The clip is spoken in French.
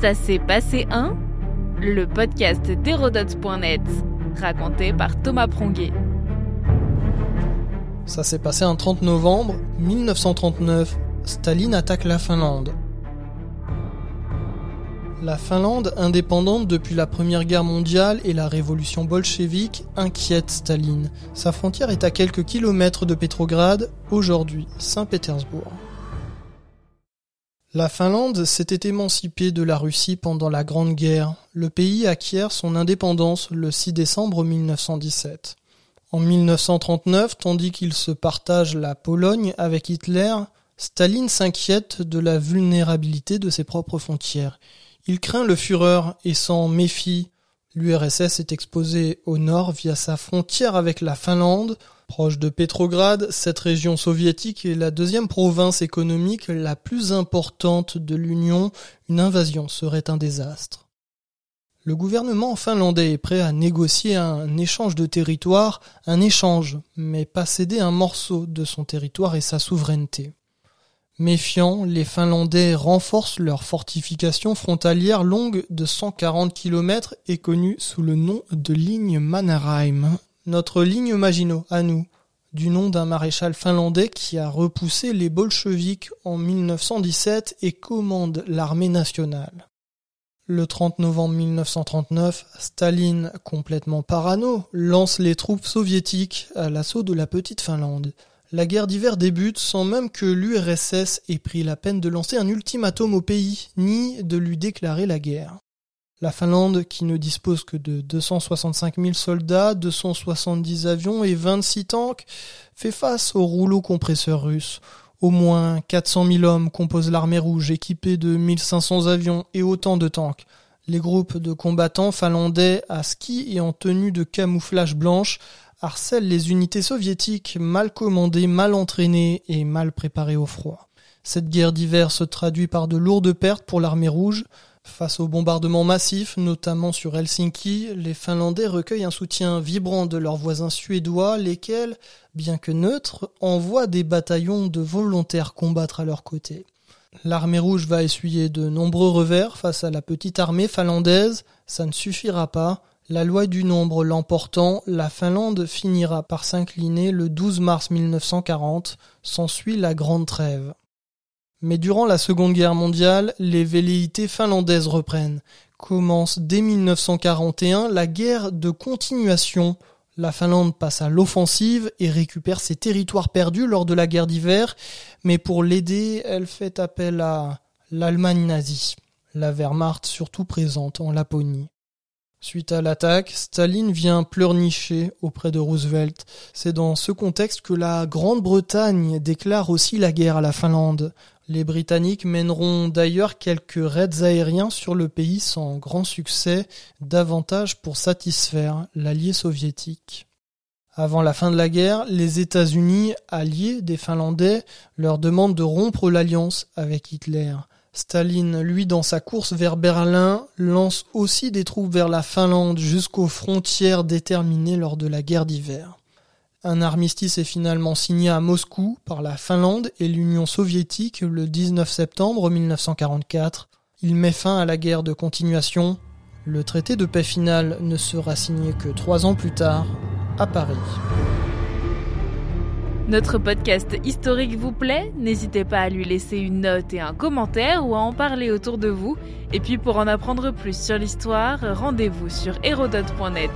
Ça s'est passé un, le podcast d'Hérodote.net, raconté par Thomas Prongué. Ça s'est passé un 30 novembre 1939. Staline attaque la Finlande. La Finlande, indépendante depuis la Première Guerre mondiale et la Révolution bolchevique, inquiète Staline. Sa frontière est à quelques kilomètres de Petrograd, aujourd'hui Saint-Pétersbourg. La Finlande s'était émancipée de la Russie pendant la Grande Guerre. Le pays acquiert son indépendance le 6 décembre 1917. En 1939, tandis qu'il se partage la Pologne avec Hitler, Staline s'inquiète de la vulnérabilité de ses propres frontières. Il craint le Führer et s'en méfie. L'URSS est exposée au nord via sa frontière avec la Finlande. Proche de Petrograd, cette région soviétique est la deuxième province économique la plus importante de l'Union. Une invasion serait un désastre. Le gouvernement finlandais est prêt à négocier un échange de territoire, mais pas céder un morceau de son territoire et sa souveraineté. Méfiants, les Finlandais renforcent leur fortification frontalière longue de 140 km et connue sous le nom de ligne Mannerheim. Notre ligne Maginot, à nous, du nom d'un maréchal finlandais qui a repoussé les bolcheviques en 1917 et commande l'armée nationale. Le 30 novembre 1939, Staline, complètement parano, lance les troupes soviétiques à l'assaut de la petite Finlande. La guerre d'hiver débute sans même que l'URSS ait pris la peine de lancer un ultimatum au pays, ni de lui déclarer la guerre. La Finlande, qui ne dispose que de 265 000 soldats, 270 avions et 26 tanks, fait face au rouleau compresseur russe. Au moins 400 000 hommes composent l'armée rouge, équipée de 1500 avions et autant de tanks. Les groupes de combattants finlandais à ski et en tenue de camouflage blanche harcèlent les unités soviétiques mal commandées, mal entraînées et mal préparées au froid. Cette guerre d'hiver se traduit par de lourdes pertes pour l'armée rouge. Face aux bombardements massifs, notamment sur Helsinki, les Finlandais recueillent un soutien vibrant de leurs voisins suédois, lesquels, bien que neutres, envoient des bataillons de volontaires combattre à leurs côtés. L'armée rouge va essuyer de nombreux revers face à la petite armée finlandaise. Ça ne suffira pas. La loi du nombre l'emportant, la Finlande finira par s'incliner le 12 mars 1940. S'ensuit la Grande Trêve. Mais durant la Seconde Guerre mondiale, les velléités finlandaises reprennent. Commence dès 1941 la guerre de continuation. La Finlande passe à l'offensive et récupère ses territoires perdus lors de la guerre d'hiver, mais pour l'aider, elle fait appel à l'Allemagne nazie, la Wehrmacht surtout présente en Laponie. Suite à l'attaque, Staline vient pleurnicher auprès de Roosevelt. C'est dans ce contexte que la Grande-Bretagne déclare aussi la guerre à la Finlande. Les Britanniques mèneront d'ailleurs quelques raids aériens sur le pays sans grand succès, davantage pour satisfaire l'allié soviétique. Avant la fin de la guerre, les États-Unis, alliés des Finlandais, leur demandent de rompre l'alliance avec Hitler. Staline, lui, dans sa course vers Berlin, lance aussi des troupes vers la Finlande jusqu'aux frontières déterminées lors de la guerre d'hiver. Un armistice est finalement signé à Moscou par la Finlande et l'Union soviétique le 19 septembre 1944. Il met fin à la guerre de continuation. Le traité de paix final ne sera signé que 3 ans plus tard, à Paris. Notre podcast historique vous plaît? N'hésitez pas à lui laisser une note et un commentaire ou à en parler autour de vous. Et puis pour en apprendre plus sur l'histoire, rendez-vous sur Hérodote.net.